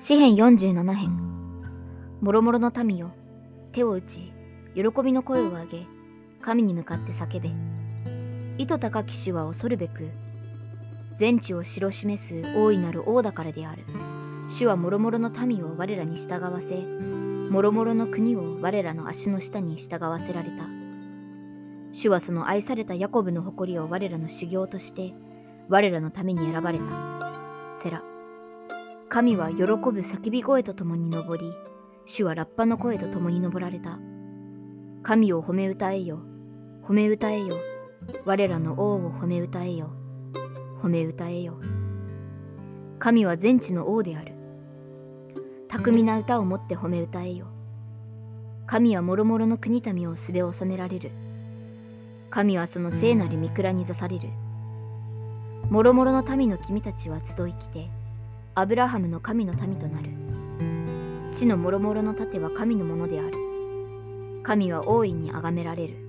詩編47編。もろもろの民よ、手を打ち、喜びの声を上げ、神に向かって叫べ。意図高き主は恐るべく、全地を白示す大いなる王だからである。主はもろもろの民を我らに従わせ、もろもろの国を我らの足の下に従わせられた。主はその愛されたヤコブの誇りを我らの修行として、我らのために選ばれた。セラ。神は喜ぶ叫び声とともに登り、主はラッパの声とともに登られた。神を褒め歌えよ、褒め歌えよ、我らの王を褒め歌えよ、褒め歌えよ。神は全地の王である。巧みな歌をもって褒め歌えよ。神はもろもろの国民をすべ収められる。神はその聖なる御蔵に座される。もろもろの民の君たちは集いきて、アブラハムの神の民となる。地のもろもろの盾は神のものである。神は大いに崇められる。